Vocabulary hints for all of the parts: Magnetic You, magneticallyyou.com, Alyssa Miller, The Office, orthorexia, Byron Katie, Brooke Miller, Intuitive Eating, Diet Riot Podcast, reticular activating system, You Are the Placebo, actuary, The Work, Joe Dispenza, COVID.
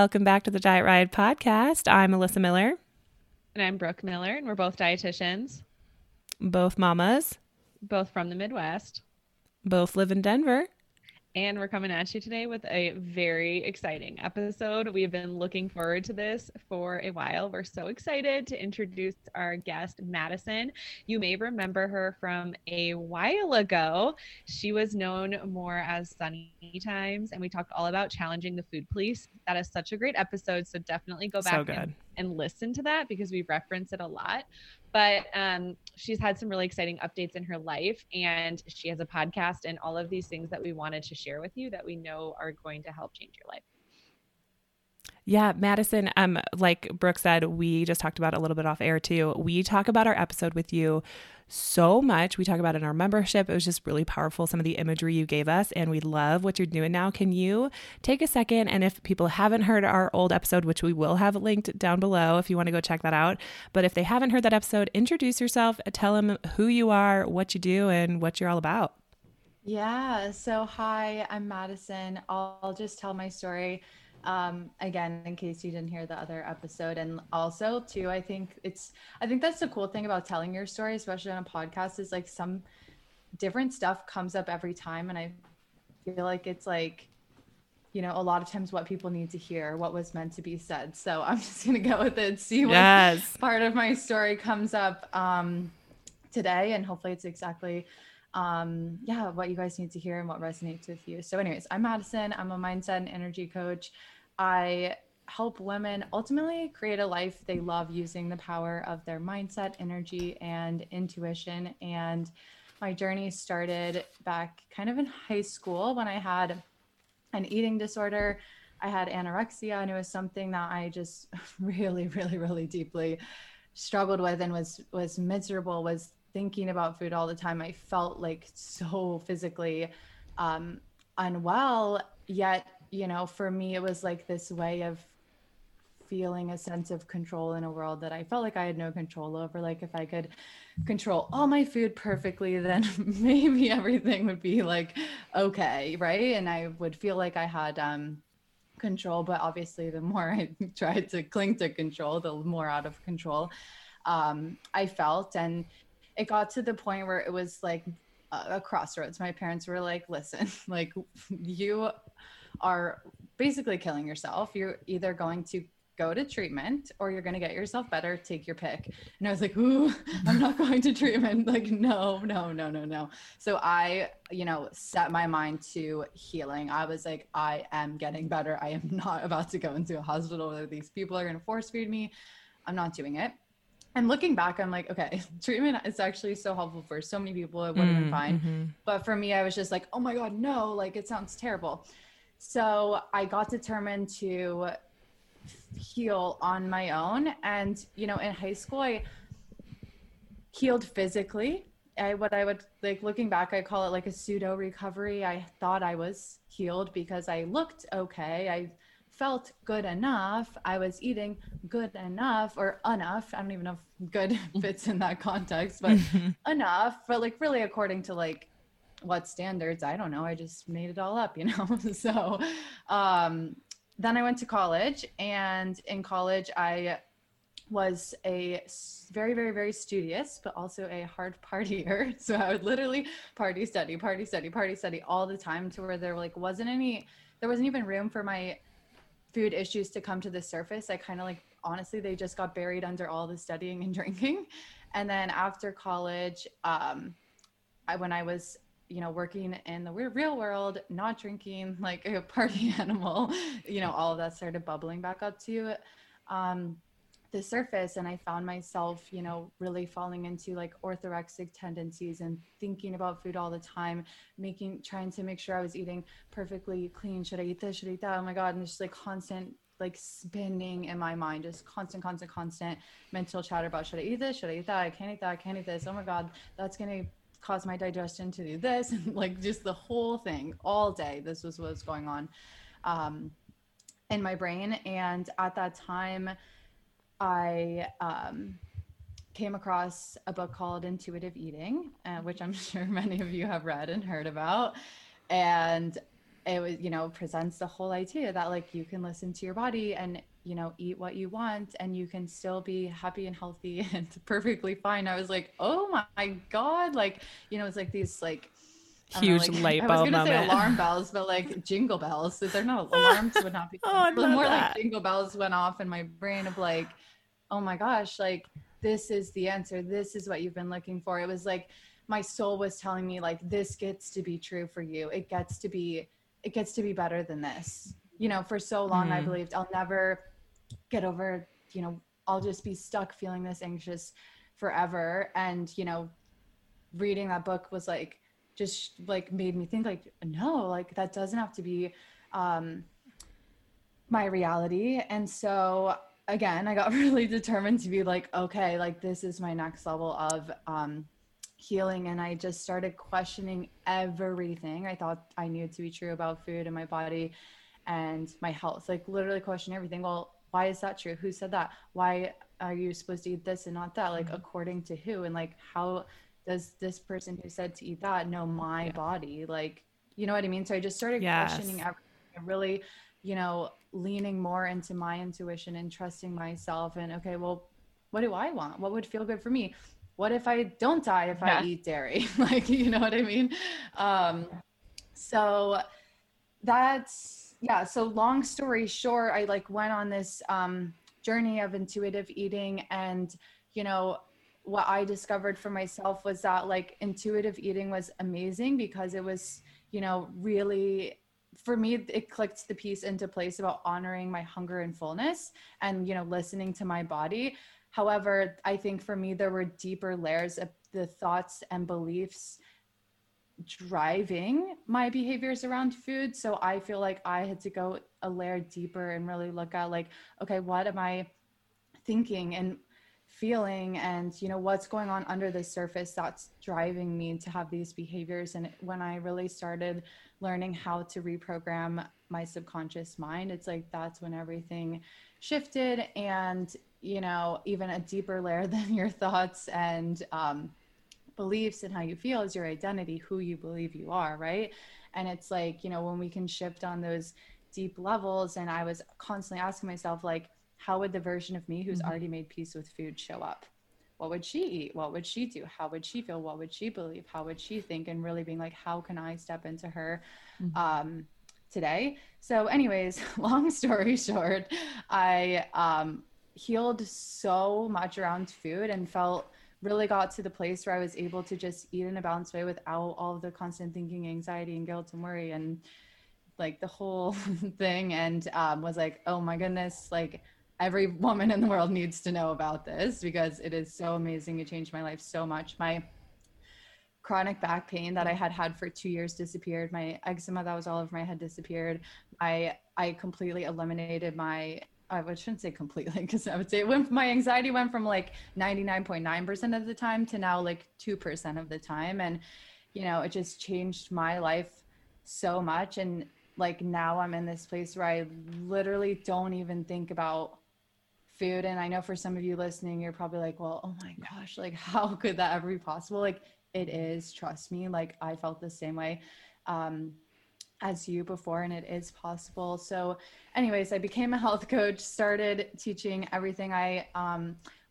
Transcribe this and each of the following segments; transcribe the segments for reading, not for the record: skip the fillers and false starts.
Welcome back to the Diet Riot Podcast. I'm Alyssa Miller. And I'm Brooke Miller, and we're both dietitians. Both mamas. Both from the Midwest. Both live in Denver. And we're coming at you today with a very exciting episode. We've been looking forward to this for a while. We're so excited to introduce our guest, Madison. You may remember her from a while ago. She was known more as Sunny Times, and we talked all about challenging the food police. That is such a great episode, so definitely go back and listen to that because we reference it a lot. But she's had some really exciting updates in her life, and she has a podcast and all of these things that we wanted to share with you that we know are going to help change your life. Yeah, Madison, like Brooke said, we just talked about a little bit off air too. We talk about our episode with you so much. We talk about it in our membership. It was just really powerful, some of the imagery you gave us, and we love what you're doing now. Can you take a second? And if people haven't heard our old episode, which we will have linked down below if you want to go check that out. But if they haven't heard that episode, introduce yourself, tell them who you are, what you do, and what you're all about. Yeah. So hi, I'm Madison. I'll just tell my story. Again, in case you didn't hear the other episode. And also too, I think that's the cool thing about telling your story, especially on a podcast, is like some different stuff comes up every time. And I feel like it's like, you know, a lot of times what people need to hear, what was meant to be said. So I'm just going to go with it and see what part of my story comes up, today. And hopefully it's exactly, what you guys need to hear and what resonates with you. So anyways, I'm Madison. I'm a mindset and energy coach. I help women ultimately create a life they love using the power of their mindset, energy, and intuition. And my journey started back kind of in high school when I had an eating disorder. I had anorexia, and it was something that I just really, really, really deeply struggled with and was miserable, was thinking about food all the time. I felt like so physically unwell, yet, you know, for me, it was like this way of feeling a sense of control in a world that I felt like I had no control over. Like if I could control all my food perfectly, then maybe everything would be like, okay, right? And I would feel like I had control, but obviously the more I tried to cling to control, the more out of control I felt. And it got to the point where it was like a crossroads. My parents were like, listen, like you are basically killing yourself. You're either going to go to treatment or you're going to get yourself better. Take your pick. And I was like, ooh, I'm not going to treatment. Like, no. So I, you know, set my mind to healing. I was like, I am getting better. I am not about to go into a hospital where these people are going to force feed me. I'm not doing it. And looking back, I'm like, okay, treatment is actually so helpful for so many people. It would have been fine. Mm-hmm. But for me, I was just like, oh my God, no, like it sounds terrible. So I got determined to heal on my own. And, you know, in high school, I healed physically. Looking back, I call it like a pseudo recovery. I thought I was healed because I looked okay. I felt good enough. I was eating good enough or enough. I don't even know if good fits in that context, but enough. But like really according to like what standards, I don't know. I just made it all up, you know? So then I went to college, and in college I was a very, very, very studious, but also a hard partier. So I would literally party, study all the time to where there wasn't even room for my food issues to come to the surface. I kind of like, honestly, they just got buried under all the studying and drinking. And then after college, when I was, you know, working in the real world, not drinking, like a party animal, you know, all of that started bubbling back up to the surface. And I found myself, you know, really falling into like orthorexic tendencies and thinking about food all the time, trying to make sure I was eating perfectly clean. Should I eat this? Should I eat that? Oh my God. And it's just like constant, like spinning in my mind, just constant mental chatter about, should I eat this? Should I eat that? I can't eat that. I can't eat this. Oh my God. That's going to cause my digestion to do this. And like just the whole thing all day. This was what was going on in my brain. And at that time, I came across a book called Intuitive Eating, which I'm sure many of you have read and heard about. And it was, you know, presents the whole idea that like you can listen to your body and, you know, eat what you want and you can still be happy and healthy and perfectly fine. I was like, oh my God. Like, you know, it's like these like huge light bulb moment. I was going to say alarm bells, but like jingle bells. They're not alarms would not be like jingle bells went off in my brain of like, oh my gosh, like this is the answer. This is what you've been looking for. It was like my soul was telling me like this gets to be true for you. It gets to be better than this. You know, for so long I believed I'll never get over, you know, I'll just be stuck feeling this anxious forever. And, you know, reading that book was like, just like made me think like, no, like that doesn't have to be my reality. And so again, I got really determined to be like, okay, like this is my next level of healing. And I just started questioning everything I thought I knew to be true about food and my body and my health, like literally question everything. Well, why is that true? Who said that? Why are you supposed to eat this and not that? Like, according to who? And like, how does this person who said to eat that know my body? Like, you know what I mean? So I just started questioning everything and really, you know, leaning more into my intuition and trusting myself. And okay, well, what do I want? What would feel good for me? What if I don't die if I eat dairy? Like, you know what I mean? So that's, so long story short, I like went on this journey of intuitive eating. And, you know, what I discovered for myself was that like intuitive eating was amazing because it was, you know, really, for me, it clicked the piece into place about honoring my hunger and fullness and, you know, listening to my body. However, I think for me, there were deeper layers of the thoughts and beliefs driving my behaviors around food. So I feel like I had to go a layer deeper and really look at like, okay, what am I thinking and feeling and, you know, what's going on under the surface that's driving me to have these behaviors. And when I really started learning how to reprogram my subconscious mind, it's like, that's when everything shifted. And you know, even a deeper layer than your thoughts and beliefs and how you feel is your identity, who you believe you are, right? And it's like, you know, when we can shift on those deep levels, and I was constantly asking myself, like, how would the version of me who's already made peace with food show up? What would she eat? What would she do? How would she feel? What would she believe? How would she think? And really being like, how can I step into her today? So anyways, long story short, I healed so much around food and really got to the place where I was able to just eat in a balanced way without all of the constant thinking, anxiety, and guilt and worry and like the whole thing. And was like, oh my goodness, like every woman in the world needs to know about this because it is so amazing. It changed my life so much. My chronic back pain that I had for 2 years disappeared. My eczema that was all over my head disappeared. I completely eliminated I shouldn't say completely, because I would say my anxiety went from like 99.9% of the time to now like 2% of the time. And, you know, it just changed my life so much. And like now I'm in this place where I literally don't even think about food. And I know for some of you listening, you're probably like, well, oh my gosh, like how could that ever be possible? Like it is, trust me. Like I felt the same way as you before, and it is possible. So anyways, I became a health coach, started teaching everything I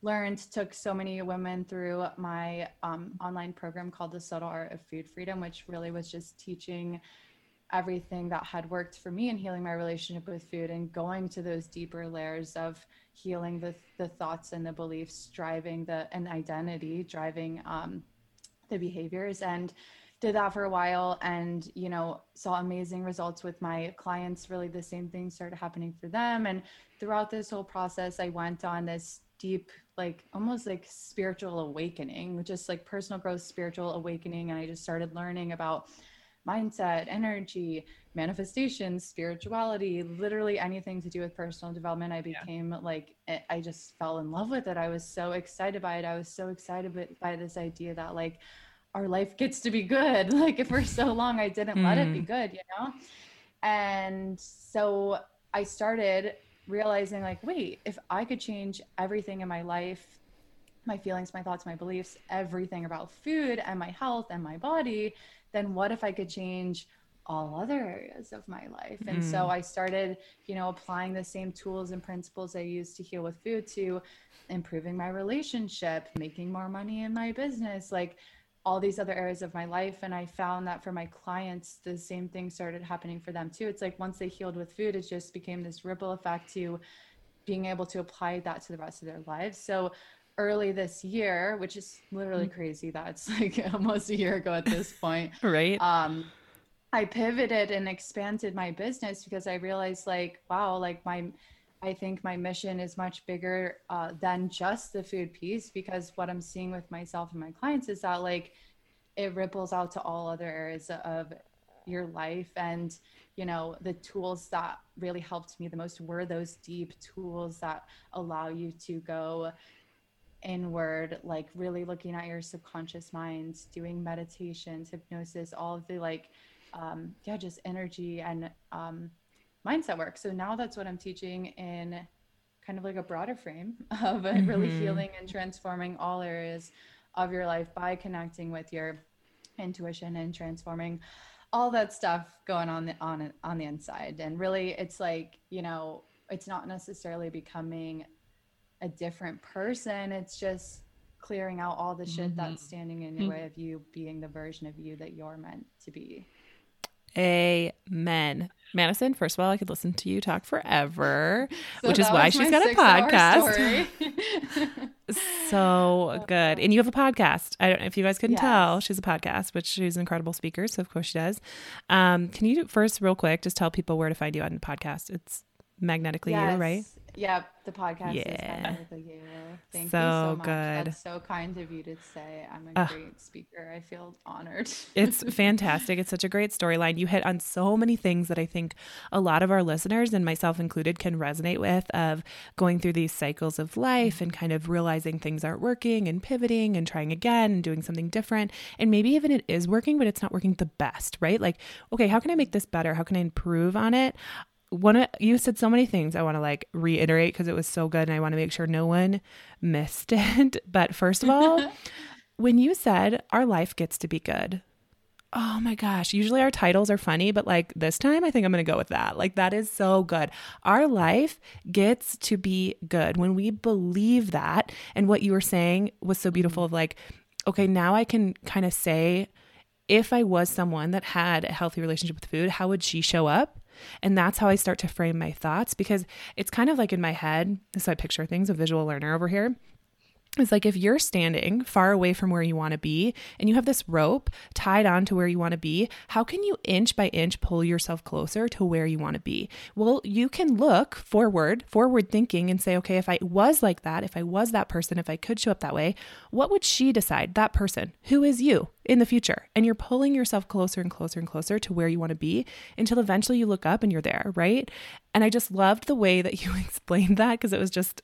learned, took so many women through my online program called The Subtle Art of Food Freedom, which really was just teaching everything that had worked for me and healing my relationship with food and going to those deeper layers of healing the thoughts and the beliefs driving an identity, driving the behaviors. And did that for a while and, you know, saw amazing results with my clients. Really the same thing started happening for them. And throughout this whole process, I went on this deep, like almost like spiritual awakening, just like personal growth, spiritual awakening. And I just started learning about mindset, energy, manifestation, spirituality, literally anything to do with personal development. I became like, I just fell in love with it. I was so excited by it. I was so excited by this idea that like, our life gets to be good. Like for so long, I didn't let it be good, you know? And so I started realizing like, wait, if I could change everything in my life, my feelings, my thoughts, my beliefs, everything about food and my health and my body, then what if I could change all other areas of my life. And so I started, you know, applying the same tools and principles I used to heal with food to improving my relationship, making more money in my business, like all these other areas of my life. And I found that for my clients, the same thing started happening for them too. It's like once they healed with food, it just became this ripple effect to being able to apply that to the rest of their lives. So early this year, which is literally crazy, that's like almost a year ago at this point. Right. I pivoted and expanded my business because I realized like, wow, like I think my mission is much bigger than just the food piece, because what I'm seeing with myself and my clients is that like it ripples out to all other areas of your life. And, you know, the tools that really helped me the most were those deep tools that allow you to go inward, like really looking at your subconscious mind, doing meditations, hypnosis, all of the like, just energy and, mindset work. So now that's what I'm teaching in kind of like a broader frame of really healing and transforming all areas of your life by connecting with your intuition and transforming all that stuff going on the inside. And really it's like, you know, it's not necessarily becoming a different person. It's just clearing out all the shit that's standing in the way of you being the version of you that you're meant to be. Amen. Madison, first of all, I could listen to you talk forever, which is why she's got a podcast. So good. And you have a podcast. I don't know if you guys couldn't tell. She's a podcast, which she's an incredible speaker. So of course she does. Can you first real quick, just tell people where to find you on the podcast? It's Magnetically You, right? Yeah. The podcast is Magnetically You. Thank you so much. Good. That's so kind of you to say. I'm a great speaker. I feel honored. It's fantastic. It's such a great storyline. You hit on so many things that I think a lot of our listeners and myself included can resonate with, of going through these cycles of life and kind of realizing things aren't working and pivoting and trying again and doing something different. And maybe even it is working, but it's not working the best, right? Like, okay, how can I make this better? How can I improve on it? You said so many things I want to like reiterate because it was so good and I want to make sure no one missed it. But first of all, when you said our life gets to be good, oh my gosh, usually our titles are funny, but like this time I think I'm going to go with that. Like that is so good. Our life gets to be good. When we believe that, and what you were saying was so beautiful of like, okay, now I can kind of say, if I was someone that had a healthy relationship with food, how would she show up? And that's how I start to frame my thoughts, because it's kind of like in my head. So I picture things, a visual learner over here. It's like if you're standing far away from where you want to be and you have this rope tied on to where you want to be, how can you inch by inch pull yourself closer to where you want to be? Well, you can look forward thinking and say, okay, if I was like that, if I was that person, if I could show up that way, what would she decide? That person, who is you in the future? And you're pulling yourself closer and closer and closer to where you want to be until eventually you look up and you're there, right? And I just loved the way that you explained that, because it was just,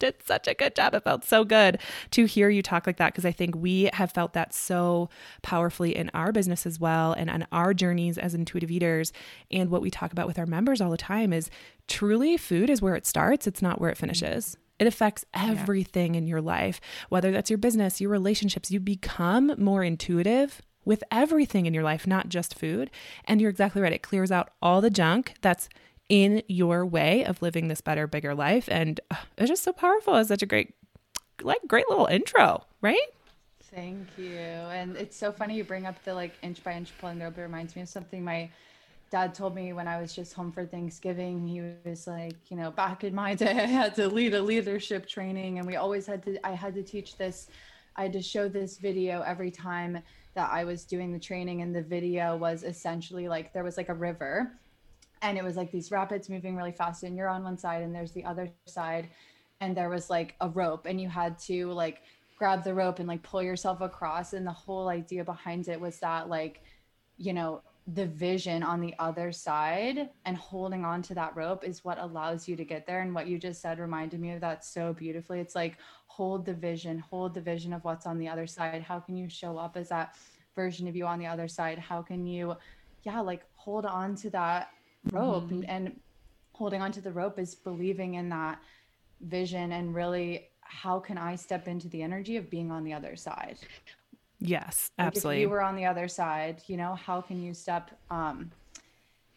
did such a good job. It felt so good to hear you talk like that, because I think we have felt that so powerfully in our business as well, and on our journeys as intuitive eaters. And what we talk about with our members all the time is truly food is where it starts. It's not where it finishes. It affects everything in your life, whether that's your business, your relationships. You become more intuitive with everything in your life, not just food. And you're exactly right. It clears out all the junk that's in your way of living this better, bigger life. And it's just so powerful. It's such a great little intro, right? Thank you. And it's so funny you bring up the like inch by inch pulling the rope. It reminds me of something my dad told me when I was just home for Thanksgiving. He was like, you know, back in my day, I had to lead a leadership training, and we always I had to show this video every time that I was doing the training. And the video was essentially like, there was like a river, and it was like these rapids moving really fast, and you're on one side and there's the other side, and there was like a rope, and you had to like grab the rope and like pull yourself across. And the whole idea behind it was that like, you know, the vision on the other side and holding on to that rope is what allows you to get there. And what you just said reminded me of that so beautifully. It's like, hold the vision of what's on the other side. How can you show up as that version of you on the other side? How can you, like hold on to that rope, and holding onto the rope is believing in that vision. And really, how can I step into the energy of being on the other side? Yes, absolutely. Like if you were on the other side, you know, how can you step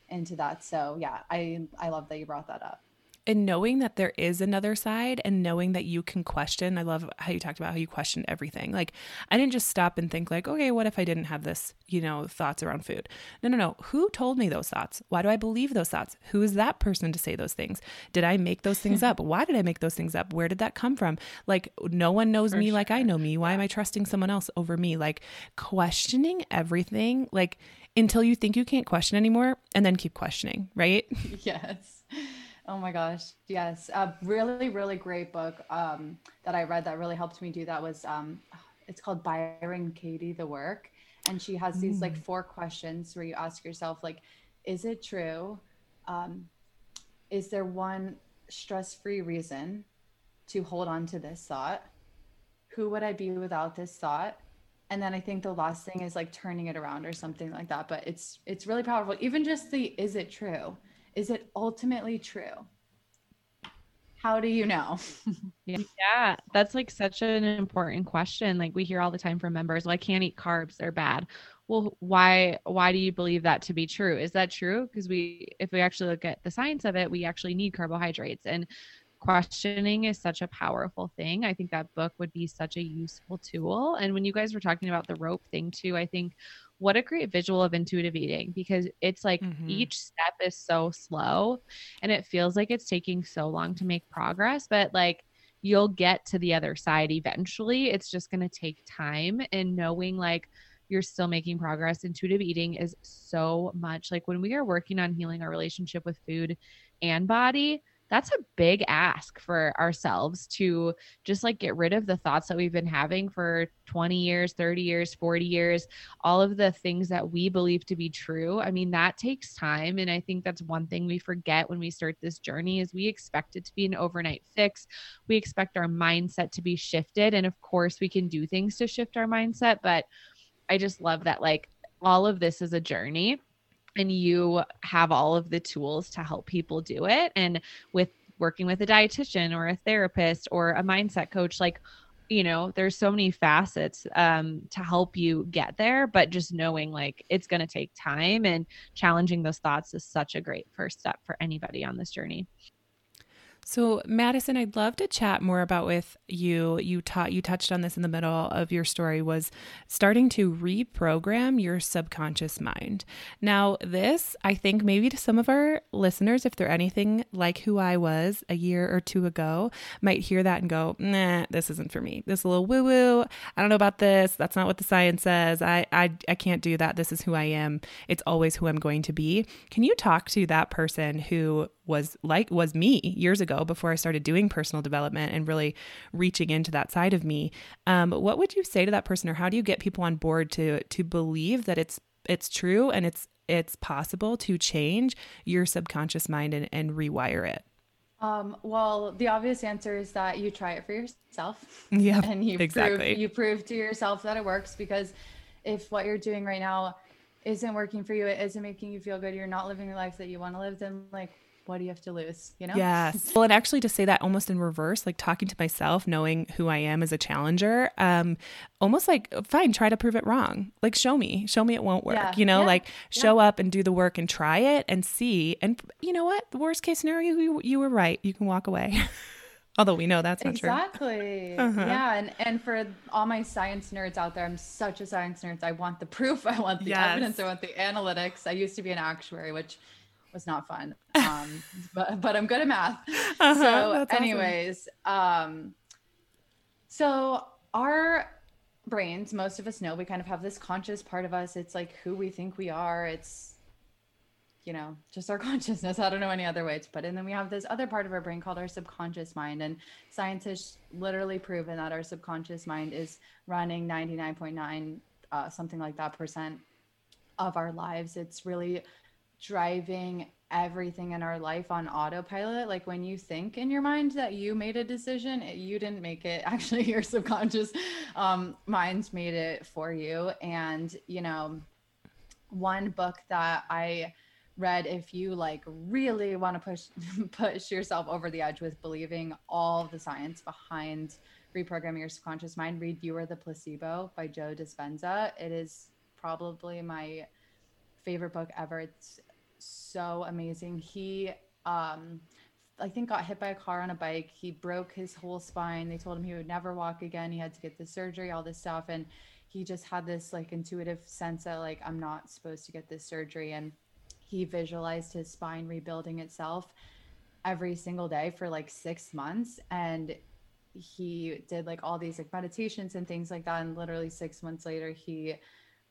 into that? So yeah, I love that you brought that up. And knowing that there is another side and knowing that you can question. I love how you talked about how you question everything. Like, I didn't just stop and think like, okay, what if I didn't have this, you know, thoughts around food? No. Who told me those thoughts? Why do I believe those thoughts? Who is that person to say those things? Did I make those things up? Why did I make those things up? Where did that come from? Like, no one knows me like I know me. Why am I trusting someone else over me? Like, questioning everything, like until you think you can't question anymore, and then keep questioning, right? Yes. Oh my gosh. Yes. A really, really great book that I read that really helped me do that was, it's called Byron Katie, The Work. And she has these like 4 questions where you ask yourself, like, is it true? Is there one stress-free reason to hold on to this thought? Who would I be without this thought? And then I think the last thing is like turning it around or something like that. But it's really powerful. Even just the, is it true? Is it ultimately true? How do you know? Yeah, that's like such an important question. Like we hear all the time from members, well, I can't eat carbs, they're bad. Well, why do you believe that to be true? Is that true? Because if we actually look at the science of it, we actually need carbohydrates, and questioning is such a powerful thing. I think that book would be such a useful tool. And when you guys were talking about the rope thing too, I think what a great visual of intuitive eating, because it's like each step is so slow and it feels like it's taking so long to make progress, but like you'll get to the other side eventually. It's just going to take time, and knowing like you're still making progress. Intuitive eating is so much like when we are working on healing our relationship with food and body, that's a big ask for ourselves to just like get rid of the thoughts that we've been having for 20 years, 30 years, 40 years, all of the things that we believe to be true. I mean, that takes time. And I think that's one thing we forget when we start this journey is we expect it to be an overnight fix. We expect our mindset to be shifted. And of course we can do things to shift our mindset, but I just love that like all of this is a journey. And you have all of the tools to help people do it. And with working with a dietitian or a therapist or a mindset coach, like, you know, there's so many facets to help you get there, but just knowing like it's going to take time and challenging those thoughts is such a great first step for anybody on this journey. So Madison, I'd love to chat more about with you. You touched on this in the middle of your story, was starting to reprogram your subconscious mind. Now this, I think maybe to some of our listeners, if they're anything like who I was a year or two ago, might hear that and go, nah, this isn't for me. This is a little woo-woo. I don't know about this. That's not what the science says. I can't do that. This is who I am. It's always who I'm going to be. Can you talk to that person who was me years ago before I started doing personal development and really reaching into that side of me? What would you say to that person, or how do you get people on board to believe that it's true and it's possible to change your subconscious mind and rewire it? Well, the obvious answer is that you try it for yourself. Yeah, and you prove to yourself that it works, because if what you're doing right now isn't working for you, it isn't making you feel good, you're not living the life that you want to live, then like, what do you have to lose? You know? Yes. Well, and actually to say that almost in reverse, like talking to myself, knowing who I am as a challenger, almost like, fine, try to prove it wrong. Like show me it won't work, show up and do the work and try it and see. And you know what? The worst case scenario, you were right. You can walk away. Although we know that's not true. Exactly. Yeah. And for all my science nerds out there, I'm such a science nerd. I want the proof. I want the evidence. I want the analytics. I used to be an actuary, which was not fun. But I'm good at math. So anyways, awesome. So our brains, most of us know, we kind of have this conscious part of us. It's like who we think we are. It's, you know, just our consciousness. I don't know any other way to put it. And then we have this other part of our brain called our subconscious mind. And science has literally proven that our subconscious mind is running 99.9, something like that percent of our lives. It's really driving everything in our life on autopilot. Like when you think in your mind that you made a decision, you didn't make it. Actually, your subconscious mind made it for you. And, you know, one book that I read if you like really want to push yourself over the edge with believing all the science behind reprogramming your subconscious mind, read You Are the Placebo by Joe Dispenza. It is probably my favorite book ever. It's so amazing. He, I think, got hit by a car on a bike. He broke his whole spine. They told him he would never walk again. He had to get the surgery, all this stuff. And he just had this like intuitive sense that like, I'm not supposed to get this surgery. And he visualized his spine rebuilding itself every single day for like 6 months. And he did like all these like meditations and things like that. And literally 6 months later, he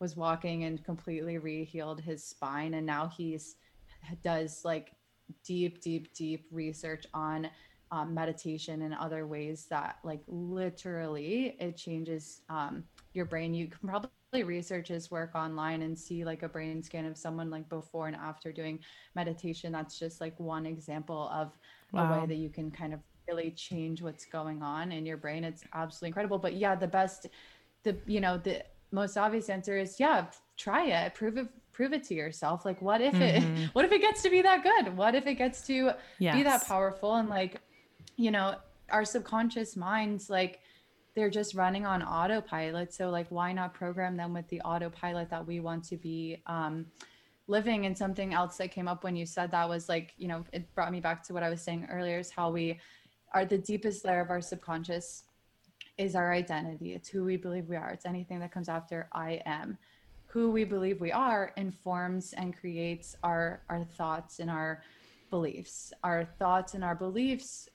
was walking and completely re-healed his spine. And now he's does like deep research on meditation and other ways that like literally it changes your brain. You can probably research his work online and see like a brain scan of someone like before and after doing meditation. That's just like one example of a way that you can kind of really change what's going on in your brain. It's absolutely incredible. But yeah, the most obvious answer is try it, prove it to yourself. Like what if it gets to be that good? What if it gets to be that powerful? And like, you know, our subconscious minds, like they're just running on autopilot. So like, why not program them with the autopilot that we want to be living? And something else that came up when you said that was like, you know, it brought me back to what I was saying earlier, is how we are, the deepest layer of our subconscious is our identity. It's who we believe we are. It's anything that comes after I am. Who we believe we are informs and creates our thoughts and our beliefs. Our thoughts and our beliefs,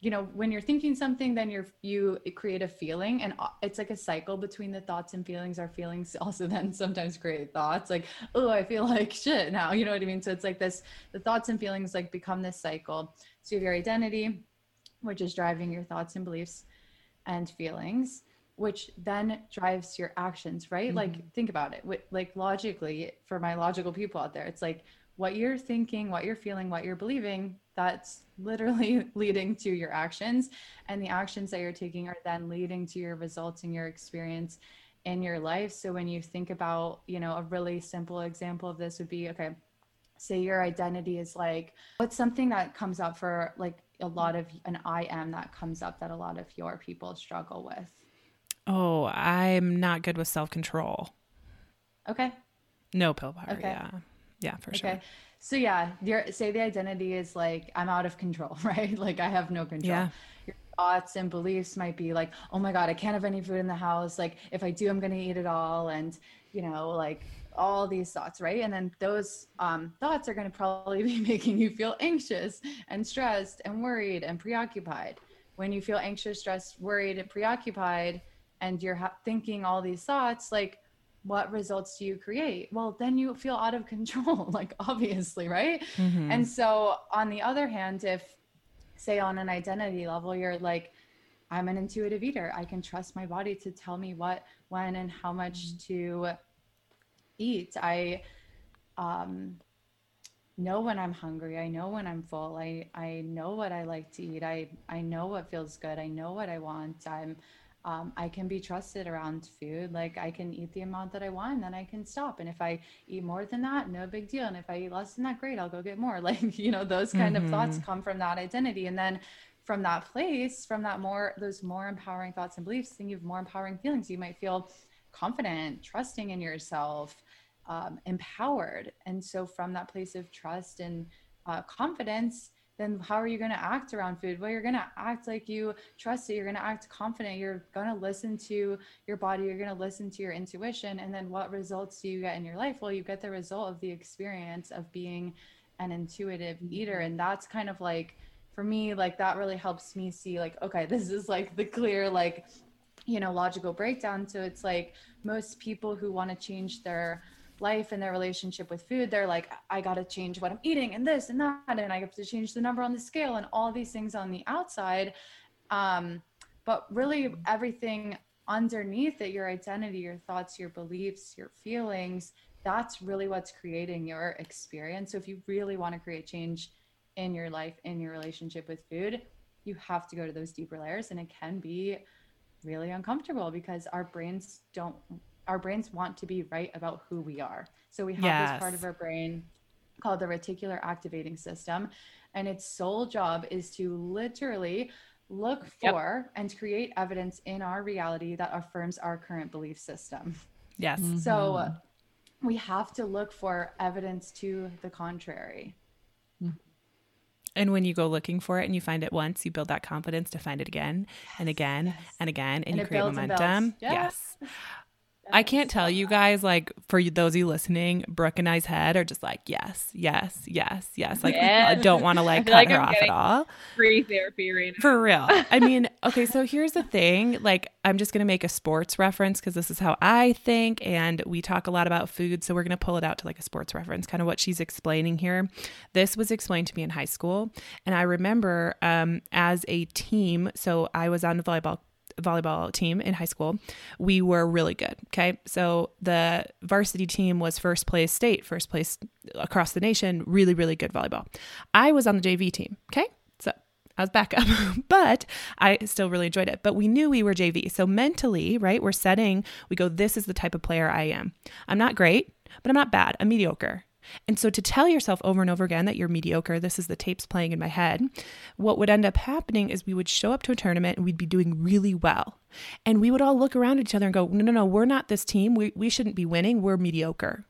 you know, when you're thinking something, then you create a feeling, and it's like a cycle between the thoughts and feelings. Our feelings also then sometimes create thoughts, like, oh, I feel like shit now, you know what I mean? So it's like this, the thoughts and feelings like become this cycle. So you have your identity, which is driving your thoughts and beliefs and feelings, which then drives your actions, right? Mm-hmm. Like, think about it. Like, logically, for my logical people out there, it's like what you're thinking, what you're feeling, what you're believing, that's literally leading to your actions. And the actions that you're taking are then leading to your results and your experience in your life. So when you think about, you know, a really simple example of this would be, okay, say your identity is like, what's something that comes up for like a lot of an I am that comes up that a lot of your people struggle with? Oh, I'm not good with self-control. Okay. No pill power. Okay. Yeah. Yeah, for sure. Okay. So yeah, say the identity is like, I'm out of control, right? Like I have no control. Yeah. Your thoughts and beliefs might be like, oh my God, I can't have any food in the house. Like if I do, I'm going to eat it all. And you know, like all these thoughts, right? And then those thoughts are going to probably be making you feel anxious and stressed and worried and preoccupied. When you feel anxious, stressed, worried, and preoccupied, and you're thinking all these thoughts, like what results do you create? Well, then you feel out of control, like obviously, right? Mm-hmm. And so on the other hand, if say on an identity level, you're like, I'm an intuitive eater. I can trust my body to tell me what, when, and how much to eat. I know when I'm hungry. I know when I'm full. I know what I like to eat. I know what feels good. I know what I want. I can be trusted around food. Like I can eat the amount that I want and then I can stop. And if I eat more than that, no big deal. And if I eat less than that, great, I'll go get more. Like, you know, those kind of thoughts come from that identity. And then from that place, from that more, those more empowering thoughts and beliefs, then you have more empowering feelings. You might feel confident, trusting in yourself, empowered. And so from that place of trust and confidence, then how are you going to act around food? Well, you're going to act like you trust it. You're going to act confident. You're going to listen to your body. You're going to listen to your intuition. And then what results do you get in your life? Well, you get the result of the experience of being an intuitive eater. And that's kind of like, for me, like that really helps me see like, okay, this is like the clear, like, you know, logical breakdown. So it's like most people who want to change their life and their relationship with food, they're like, I got to change what I'm eating and this and that. And I have to change the number on the scale and all these things on the outside. But really everything underneath it, your identity, your thoughts, your beliefs, your feelings, that's really what's creating your experience. So if you really want to create change in your life, in your relationship with food, you have to go to those deeper layers. And it can be really uncomfortable because our brains want to be right about who we are. So we have this part of our brain called the reticular activating system. And its sole job is to literally look for and create evidence in our reality that affirms our current belief system. Yes. Mm-hmm. So we have to look for evidence to the contrary. And when you go looking for it and you find it once, you build that confidence to find it again and again and again, and you create momentum. Yes. I can't tell you guys, like, for those of you listening, Brooke and I's head are just like, yes, yes, yes, yes. Like, I don't want to like cut her off at all. Free therapy right now. For real. I mean, okay, so here's the thing. Like, I'm just going to make a sports reference because this is how I think. And we talk a lot about food. So we're going to pull it out to like a sports reference, kind of what she's explaining here. This was explained to me in high school. And I remember as a team, so I was on the volleyball team in high school. We were really good. Okay. So the varsity team was first place state, first place across the nation, really, really good volleyball. I was on the JV team. Okay. So I was back up, but I still really enjoyed it, but we knew we were JV. So mentally, right, we're setting, we go, this is the type of player I am. I'm not great, but I'm not bad. I'm mediocre. And so to tell yourself over and over again that you're mediocre, this is the tapes playing in my head, what would end up happening is we would show up to a tournament and we'd be doing really well. And we would all look around at each other and go, no, we're not this team. We shouldn't be winning. We're mediocre.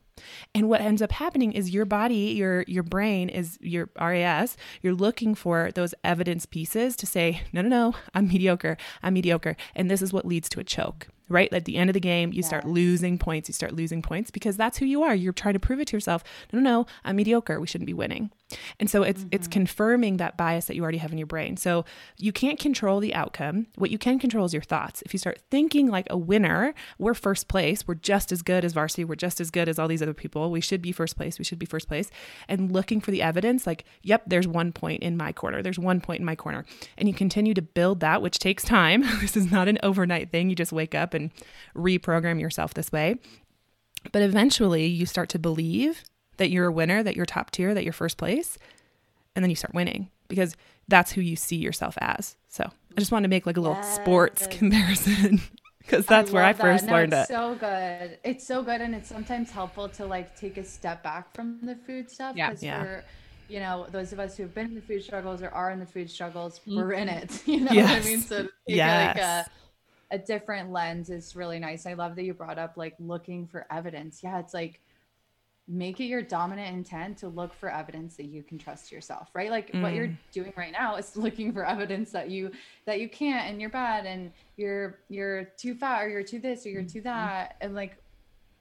And what ends up happening is your body, your brain is your RAS. You're looking for those evidence pieces to say, no, I'm mediocre. I'm mediocre. And this is what leads to a choke. Right? At the end of the game, you start losing points. You start losing points because that's who you are. You're trying to prove it to yourself. No, I'm mediocre. We shouldn't be winning. And so it's confirming that bias that you already have in your brain. So you can't control the outcome. What you can control is your thoughts. If you start thinking like a winner, we're first place. We're just as good as varsity. We're just as good as all these other people. We should be first place. We should be first place. And looking for the evidence like, yep, there's 1 point in my corner. There's 1 point in my corner. And you continue to build that, which takes time. This is not an overnight thing. You just wake up and reprogram yourself this way. But eventually you start to believe that you're a winner, that you're top tier, that you're first place. And then you start winning because that's who you see yourself as. So I just wanted to make like a little sports comparison because that's where I first learned it. So good. It's so good. And it's sometimes helpful to like take a step back from the food stuff. Yeah. For, you know, those of us who've been in the food struggles or are in the food struggles, we're in it. You know what I mean? So like a different lens is really nice. I love that you brought up like looking for evidence. Yeah. It's like, make it your dominant intent to look for evidence that you can trust yourself, right? Like what you're doing right now is looking for evidence that you can't, and you're bad, and you're too fat, or you're too this, or you're too that. And like,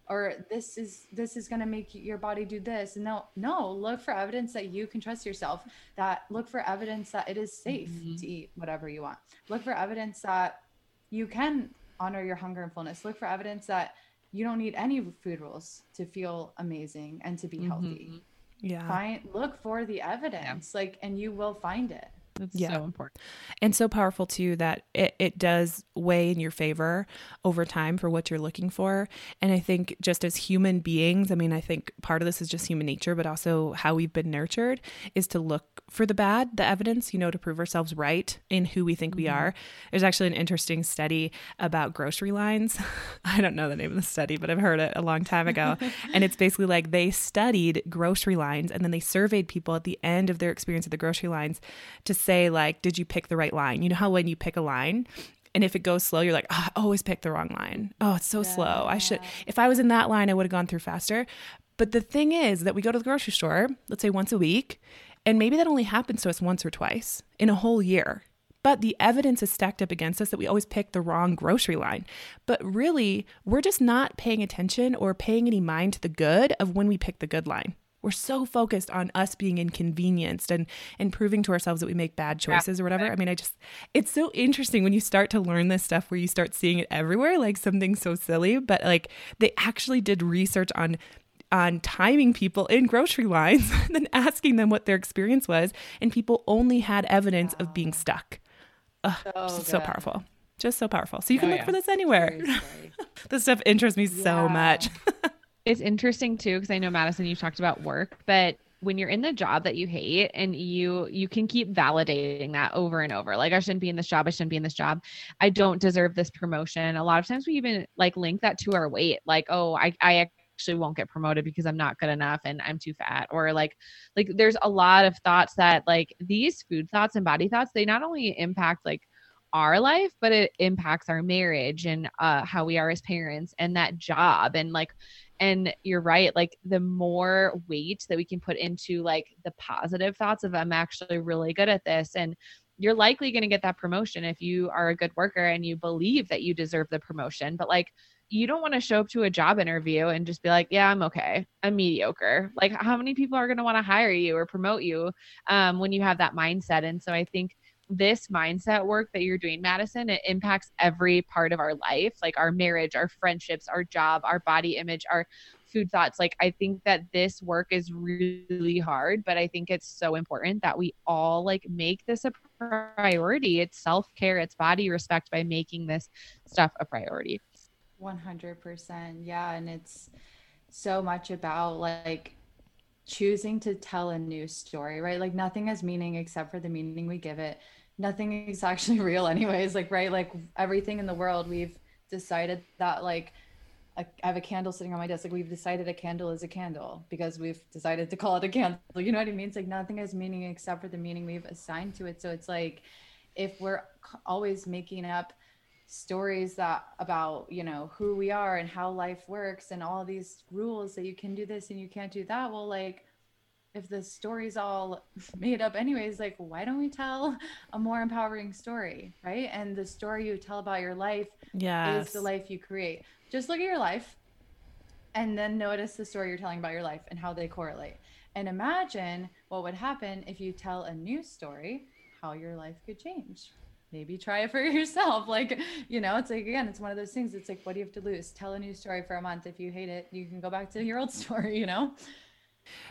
or this is going to make your body do this. And no, look for evidence that you can trust yourself, that look for evidence that it is safe to eat whatever you want. Look for evidence that you can honor your hunger and fullness. Look for evidence that you don't need any food rules to feel amazing and to be healthy. Yeah. Look for the evidence, like, and you will find it. That's so important. And so powerful too, that it does weigh in your favor over time for what you're looking for. And I think just as human beings, I mean, I think part of this is just human nature, but also how we've been nurtured is to look for the bad, the evidence, you know, to prove ourselves right in who we think we are. There's actually an interesting study about grocery lines. I don't know the name of the study, but I've heard it a long time ago. And it's basically like they studied grocery lines and then they surveyed people at the end of their experience at the grocery lines to say like, did you pick the right line? You know how when you pick a line and if it goes slow, you're like, oh, I always pick the wrong line. Oh, it's so slow. I should, if I was in that line, I would have gone through faster. But the thing is that we go to the grocery store, let's say once a week, and maybe that only happens to us once or twice in a whole year. But the evidence is stacked up against us that we always pick the wrong grocery line. But really, we're just not paying attention or paying any mind to the good of when we pick the good line. We're so focused on us being inconvenienced and proving to ourselves that we make bad choices or whatever. I mean, it's so interesting when you start to learn this stuff where you start seeing it everywhere, like something so silly, but like they actually did research on timing people in grocery lines and then asking them what their experience was. And people only had evidence of being stuck. So powerful. Just so powerful. So you can look for this anywhere. This stuff interests me so much. It's interesting too, because I know, Madison, you've talked about work, but when you're in the job that you hate and you can keep validating that over and over, like, I shouldn't be in this job. I shouldn't be in this job. I don't deserve this promotion. A lot of times we even like link that to our weight. Like, oh, I actually won't get promoted because I'm not good enough and I'm too fat, or like there's a lot of thoughts that like these food thoughts and body thoughts, they not only impact like our life, but it impacts our marriage and how we are as parents and that job. And like, and you're right, like the more weight that we can put into like the positive thoughts of I'm actually really good at this, and you're likely going to get that promotion if you are a good worker and you believe that you deserve the promotion. But like, you don't want to show up to a job interview and just be like, yeah, I'm okay. I'm mediocre. Like, how many people are going to want to hire you or promote you when you have that mindset? And so I think this mindset work that you're doing, Madison, it impacts every part of our life, like our marriage, our friendships, our job, our body image, our food thoughts. Like, I think that this work is really hard, but I think it's so important that we all like make this a priority. It's self-care, it's body respect by making this stuff a priority. 100%. Yeah. And it's so much about like choosing to tell a new story, right? Like nothing has meaning except for the meaning we give it. Nothing is actually real anyways, like, right? Like everything in the world, we've decided that like, I have a candle sitting on my desk. Like we've decided a candle is a candle because we've decided to call it a candle. You know what I mean? It's like nothing has meaning except for the meaning we've assigned to it. So it's like, if we're always making up stories that about, you know, who we are and how life works and all these rules that you can do this and you can't do that, well, like if the story's all made up anyways, like why don't we tell a more empowering story, right? And the story you tell about your life is the life you create. Just look at your life and then notice the story you're telling about your life and how they correlate, and imagine what would happen if you tell a new story, how your life could change. Maybe try it for yourself. Like, you know, it's like, again, it's one of those things. It's like, what do you have to lose? Tell a new story for a month. If you hate it, you can go back to your old story, you know?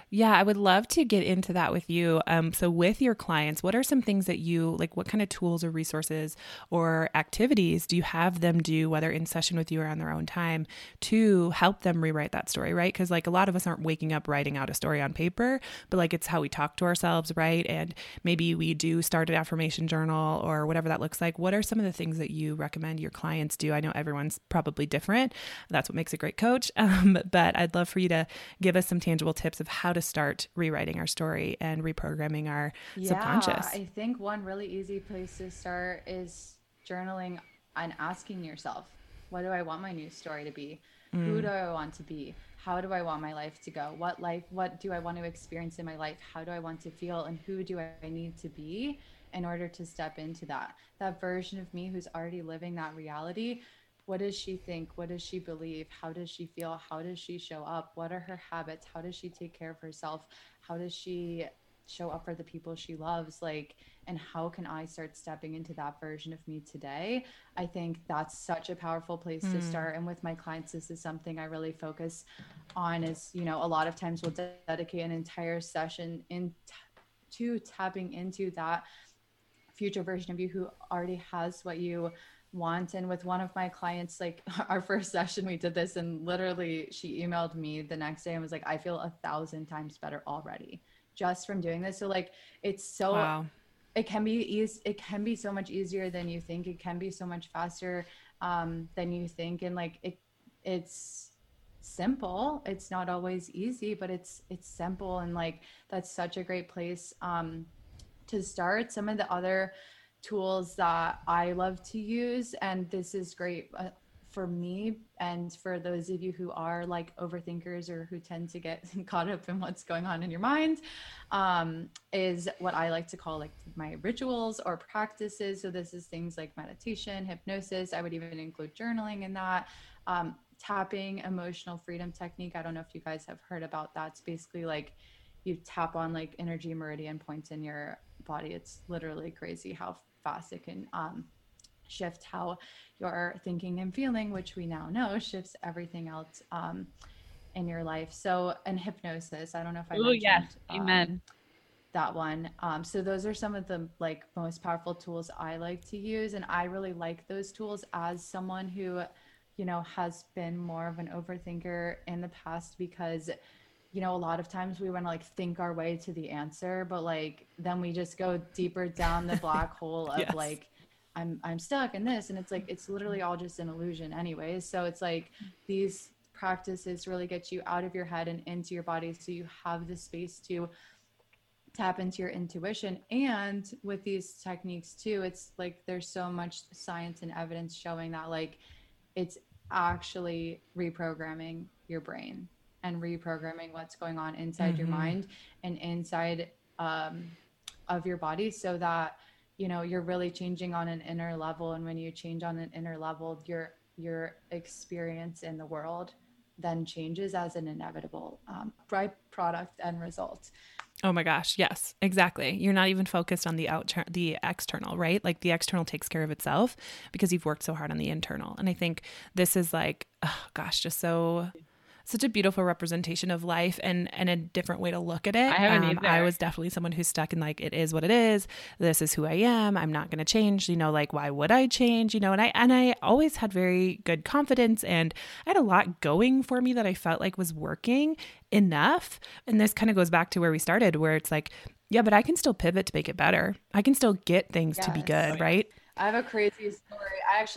Yeah. I would love to get into that with you. So with your clients, what are some things that you like, what kind of tools or resources or activities do you have them do, whether in session with you or on their own time, to help them rewrite that story? Right. Cause like a lot of us aren't waking up writing out a story on paper, but like it's how we talk to ourselves. Right. And maybe we do start an affirmation journal or whatever that looks like. What are some of the things that you recommend your clients do? I know everyone's probably different. That's what makes a great coach. But I'd love for you to give us some tangible tips of how to start rewriting our story and reprogramming our subconscious. I think one really easy place to start is journaling and asking yourself, what do I want my new story to be? Who do I want to be? How do I want my life to go? What do I want to experience in my life? How do I want to feel? And who do I need to be in order to step into that version of me who's already living that reality? What does she think? What does she believe? How does she feel? How does she show up? What are her habits? How does she take care of herself? How does she show up for the people she loves? Like, and how can I start stepping into that version of me today? I think that's such a powerful place to start. And with my clients, this is something I really focus on is, you know, a lot of times we'll dedicate an entire session to tapping into that future version of you who already has what you want. And with one of my clients, like our first session, we did this and literally she emailed me the next day and was like, I feel 1,000 times better already just from doing this. So like, it's so, wow. It can be so much easier than you think. It can be so much faster than you think. And like, it's simple. It's not always easy, but it's simple. And like, that's such a great place to start. Some of the other tools that I love to use, and this is great for me and for those of you who are like overthinkers or who tend to get caught up in what's going on in your mind, is what I like to call like my rituals or practices. So this is things like meditation, hypnosis. I would even include journaling in that. Tapping, emotional freedom technique. I don't know if you guys have heard about that. It's basically like you tap on like energy meridian points in your body. It's literally crazy how fast it can shift how you're thinking and feeling, which we now know shifts everything else in your life. So, and hypnosis, I don't know if I mentioned that one. So those are some of the like most powerful tools I like to use. And I really like those tools as someone who, you know, has been more of an overthinker in the past, because you know, a lot of times we want to like think our way to the answer, but like, then we just go deeper down the black hole of like, I'm stuck in this. And it's like, it's literally all just an illusion anyways. So it's like these practices really get you out of your head and into your body, so you have the space to tap into your intuition. And with these techniques too, it's like there's so much science and evidence showing that like it's actually reprogramming your brain and reprogramming what's going on inside your mind and inside of your body, so that, you know, you're really changing on an inner level. And when you change on an inner level, your experience in the world then changes as an inevitable byproduct and result. Oh my gosh. Yes, exactly. You're not even focused on the external, right? Like the external takes care of itself because you've worked so hard on the internal. And I think this is like, oh gosh, just such a beautiful representation of life and a different way to look at it. I haven't either. I was definitely someone who's stuck in like, it is what it is. This is who I am. I'm not going to change, you know, like why would I change, you know, and I always had very good confidence and I had a lot going for me that I felt like was working enough. And this kind of goes back to where we started, where it's like, yeah, but I can still pivot to make it better. I can still get things to be good. Right. I actually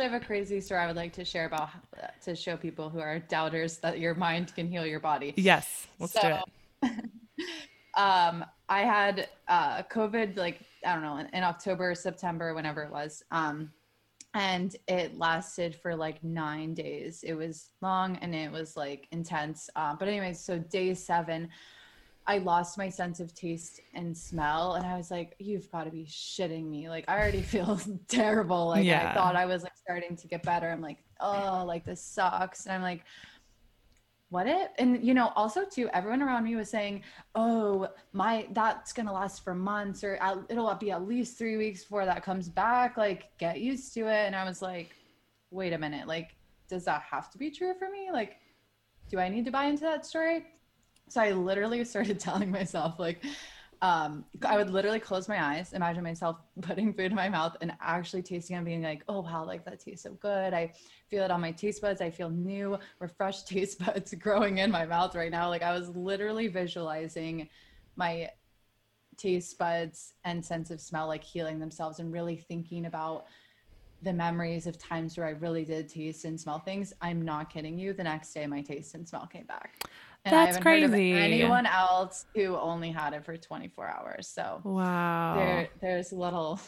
have a crazy story I would like to share about to show people who are doubters that your mind can heal your body. Yes. Let's do it. I had COVID, like, I don't know, in October, September, whenever it was. And it lasted for like 9 days. It was long and it was like intense. But anyway, so day 7, I lost my sense of taste and smell. And I was like, you've got to be shitting me. Like, I already feel terrible. Like, yeah. I thought I was like starting to get better. I'm like, oh, like this sucks. And I'm like, what if? And, you know, also too, everyone around me was saying, oh, that's going to last for months, or it'll be at least 3 weeks before that comes back. Like, get used to it. And I was like, wait a minute. Like, does that have to be true for me? Like, do I need to buy into that story? So I literally started telling myself, like, I would literally close my eyes, imagine myself putting food in my mouth and actually tasting it and being like, oh, wow, like that tastes so good. I feel it on my taste buds. I feel new, refreshed taste buds growing in my mouth right now. Like, I was literally visualizing my taste buds and sense of smell, like healing themselves, and really thinking about the memories of times where I really did taste and smell things. I'm not kidding you. The next day, my taste and smell came back. And that's crazy. Heard of anyone else who only had it for 24 hours. So wow, there's little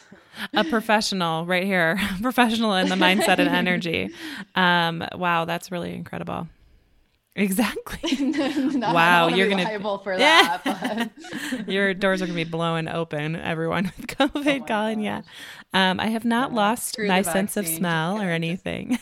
a professional right here, professional in the mindset and energy. Wow, that's really incredible. Exactly. Wow, you're going to be liable for that. Yeah. Your doors are going to be blowing open, everyone, with COVID, Colin. Gosh. Yeah. I have not lost my sense of smell or anything.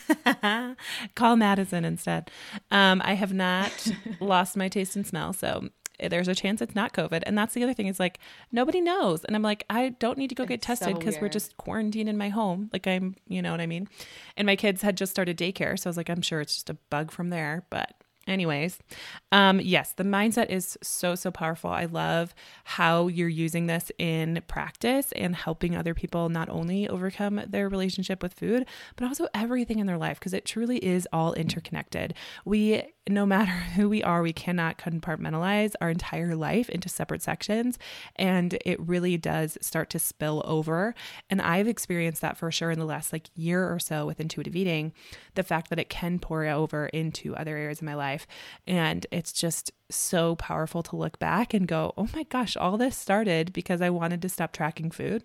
Call Madison instead. I have not lost my taste and smell. So there's a chance it's not COVID. And that's the other thing is like, nobody knows. And I'm like, I don't need to go get tested because we're just quarantined in my home. Like I'm, you know what I mean? And my kids had just started daycare. So I was like, I'm sure it's just a bug from there, but anyways, yes, the mindset is so, so powerful. I love how you're using this in practice and helping other people not only overcome their relationship with food, but also everything in their life, because it truly is all interconnected. No matter who we are, we cannot compartmentalize our entire life into separate sections. And it really does start to spill over. And I've experienced that for sure in the last like year or so with intuitive eating, the fact that it can pour over into other areas of my life. And it's just so powerful to look back and go, oh my gosh, all this started because I wanted to stop tracking food.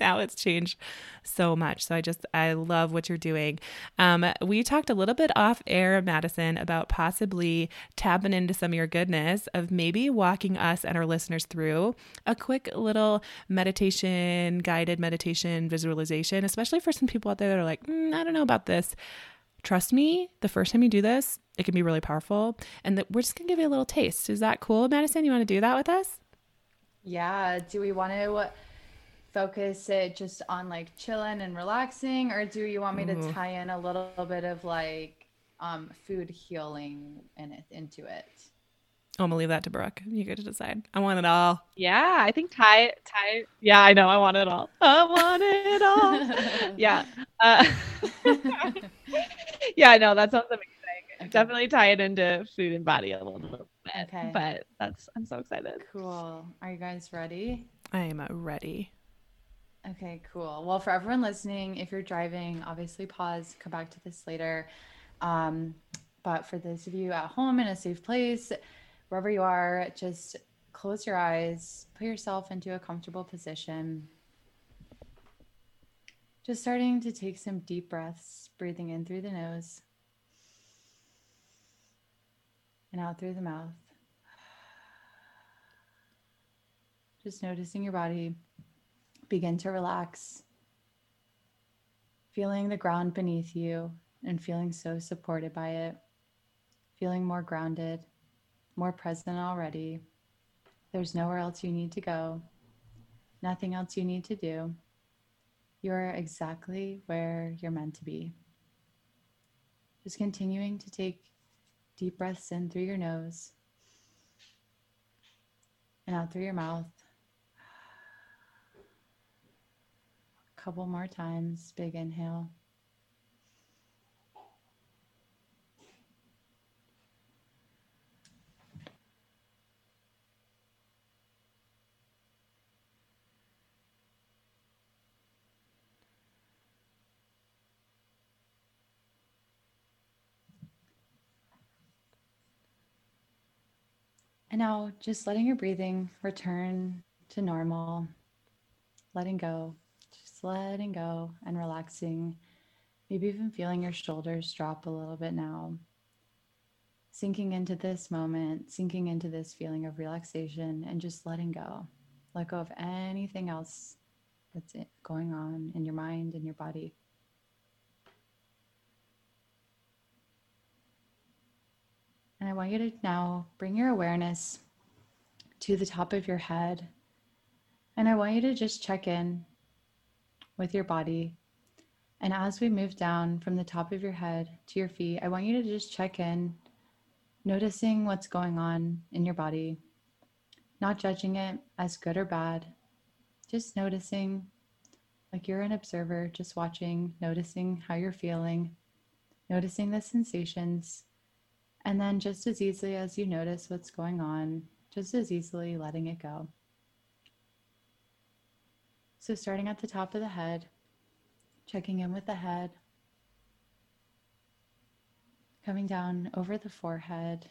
Now it's changed so much. So I love what you're doing. We talked a little bit off air, Madison, about possibly tapping into some of your goodness of maybe walking us and our listeners through a quick little meditation, guided meditation visualization, especially for some people out there that are like, I don't know about this. Trust me, the first time you do this, it can be really powerful. And we're just going to give you a little taste. Is that cool, Madison? You want to do that with us? Yeah. Do we want to focus it just on like chilling and relaxing? Or do you want me to tie in a little bit of like food healing into it? I'm going to leave that to Brooke. You get to decide. I want it all. Yeah. I think tie. Yeah, I know. I want it all. Yeah. Yeah, no, that sounds amazing. Okay. Definitely tie it into food and body a little bit. Okay. But I'm so excited. Cool. Are you guys ready? I am ready. Okay, cool. Well, for everyone listening, if you're driving, obviously pause, come back to this later. But for those of you at home in a safe place, wherever you are, just close your eyes, put yourself into a comfortable position. Just starting to take some deep breaths, breathing in through the nose and out through the mouth. Just noticing your body begin to relax, feeling the ground beneath you and feeling so supported by it, feeling more grounded, more present already. There's nowhere else you need to go, nothing else you need to do. You're exactly where you're meant to be. Just continuing to take deep breaths in through your nose and out through your mouth. Couple more times, big inhale. And now just letting your breathing return to normal, letting go. Letting go and relaxing, maybe even feeling your shoulders drop a little bit now. Sinking into this moment, sinking into this feeling of relaxation and just letting go. Let go of anything else that's going on in your mind and your body. And I want you to now bring your awareness to the top of your head. And I want you to just check in with your body. And as we move down from the top of your head to your feet, I want you to just check in, noticing what's going on in your body, not judging it as good or bad, just noticing, like you're an observer, just watching, noticing how you're feeling, noticing the sensations, and then just as easily as you notice what's going on, just as easily letting it go. So starting at the top of the head, checking in with the head, coming down over the forehead.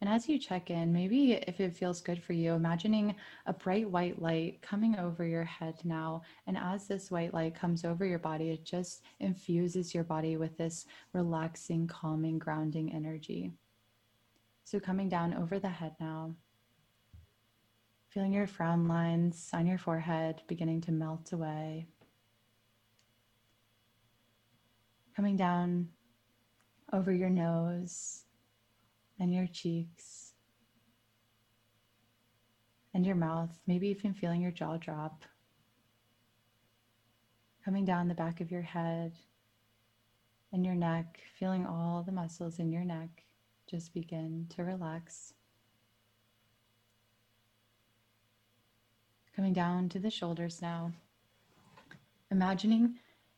And as you check in, maybe if it feels good for you, imagining a bright white light coming over your head now. And as this white light comes over your body, it just infuses your body with this relaxing, calming, grounding energy. So coming down over the head now. Feeling your frown lines on your forehead beginning to melt away. Coming down over your nose and your cheeks and your mouth, maybe even feeling your jaw drop. Coming down the back of your head and your neck, feeling all the muscles in your neck just begin to relax. Coming down to the shoulders now, imagining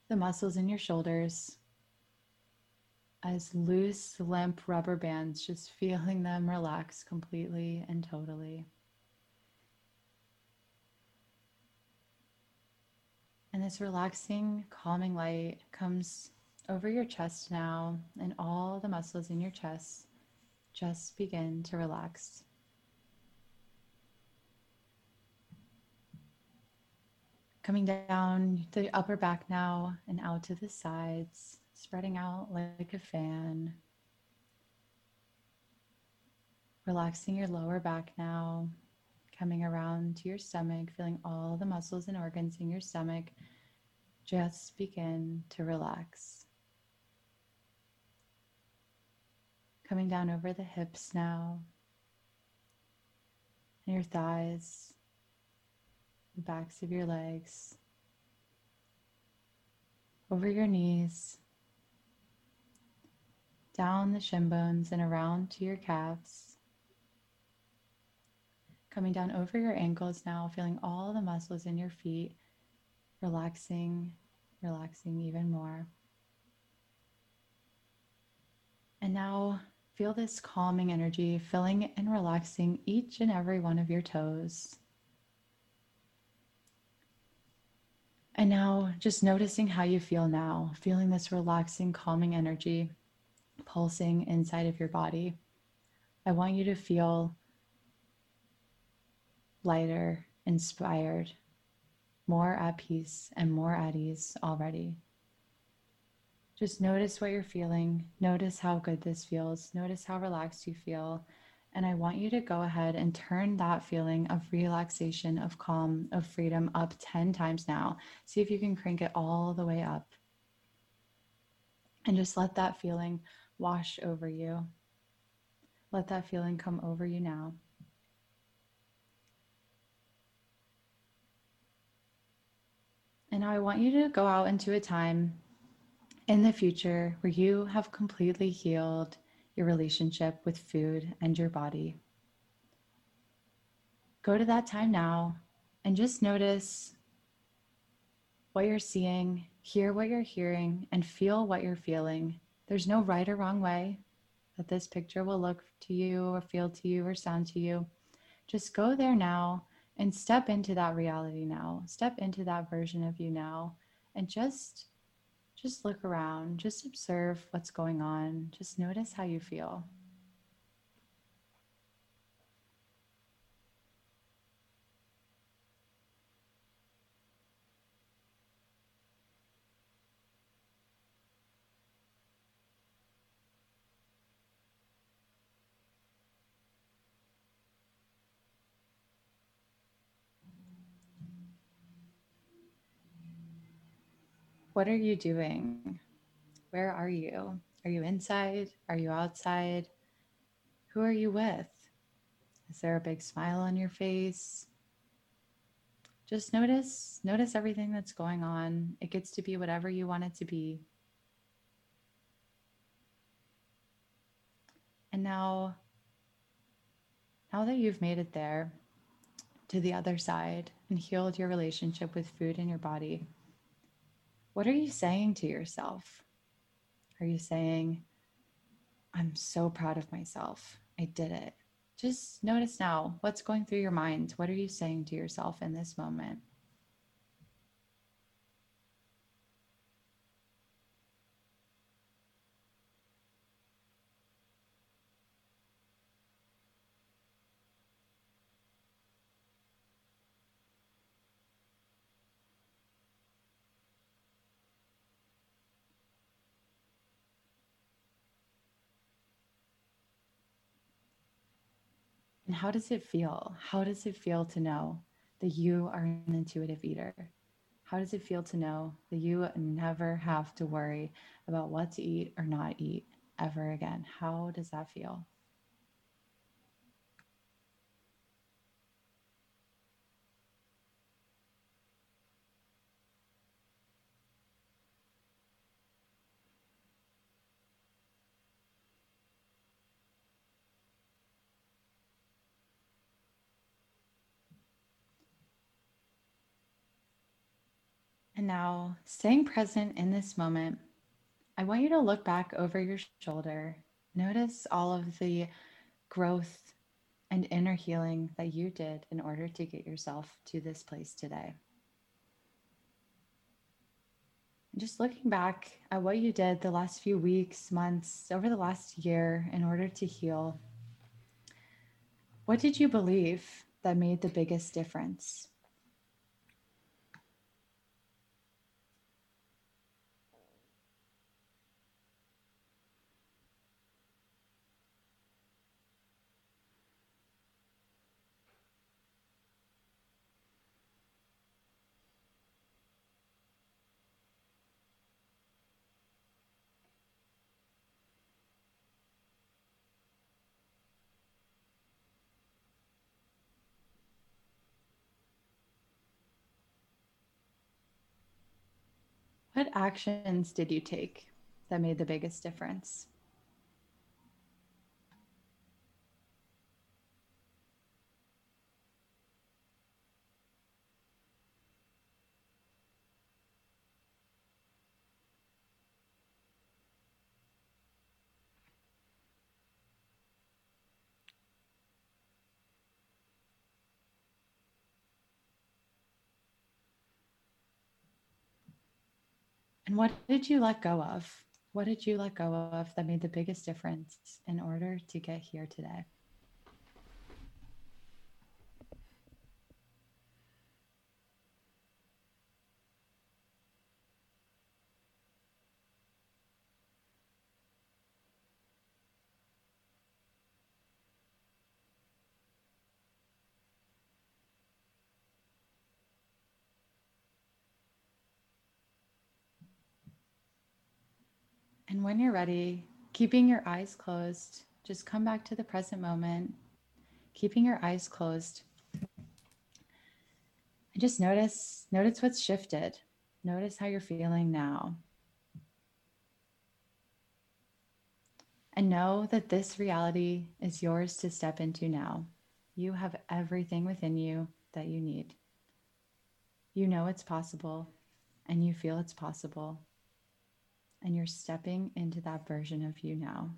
the muscles in your shoulders as loose, limp rubber bands, just feeling them relax completely and totally. And this relaxing, calming light comes over your chest now, and all the muscles in your chest just begin to relax. Coming down the upper back now and out to the sides, spreading out like a fan. Relaxing your lower back now, coming around to your stomach, feeling all the muscles and organs in your stomach just begin to relax. Coming down over the hips now, and your thighs. The backs of your legs, over your knees, down the shin bones and around to your calves. Coming down over your ankles now, feeling all the muscles in your feet, relaxing even more. And now feel this calming energy filling and relaxing each and every one of your toes. And now just noticing how you feel now, feeling this relaxing, calming energy pulsing inside of your body. I want you to feel lighter, inspired, more at peace, and more at ease already. Just notice what you're feeling. Notice how good this feels. Notice how relaxed you feel. And I want you to go ahead and turn that feeling of relaxation, of calm, of freedom up 10 times now. See if you can crank it all the way up. And just let that feeling wash over you. Let that feeling come over you now. And now I want you to go out into a time in the future where you have completely healed your relationship with food and your body. Go to that time now and just notice what you're seeing, hear what you're hearing, and feel what you're feeling. There's no right or wrong way that this picture will look to you or feel to you or sound to you. Just go there now and step into that reality now. Step into that version of you now and just look around, just observe what's going on, just notice how you feel. What are you doing? Where are you? Are you inside? Are you outside? Who are you with? Is there a big smile on your face? Just notice everything that's going on. It gets to be whatever you want it to be. And now that you've made it there to the other side and healed your relationship with food and your body, what are you saying to yourself? Are you saying, I'm so proud of myself. I did it. Just notice now what's going through your mind. What are you saying to yourself in this moment? And how does it feel? How does it feel to know that you are an intuitive eater? How does it feel to know that you never have to worry about what to eat or not eat ever again? How does that feel? Now, staying present in this moment, I want you to look back over your shoulder. Notice all of the growth and inner healing that you did in order to get yourself to this place today. Just looking back at what you did the last few weeks, months, over the last year in order to heal. What did you believe that made the biggest difference? What actions did you take that made the biggest difference? And what did you let go of? What did you let go of that made the biggest difference in order to get here today? And when you're ready, keeping your eyes closed, just come back to the present moment, keeping your eyes closed. And just notice what's shifted. Notice how you're feeling now. And know that this reality is yours to step into now. You have everything within you that you need. You know it's possible, and you feel it's possible. And you're stepping into that version of you now.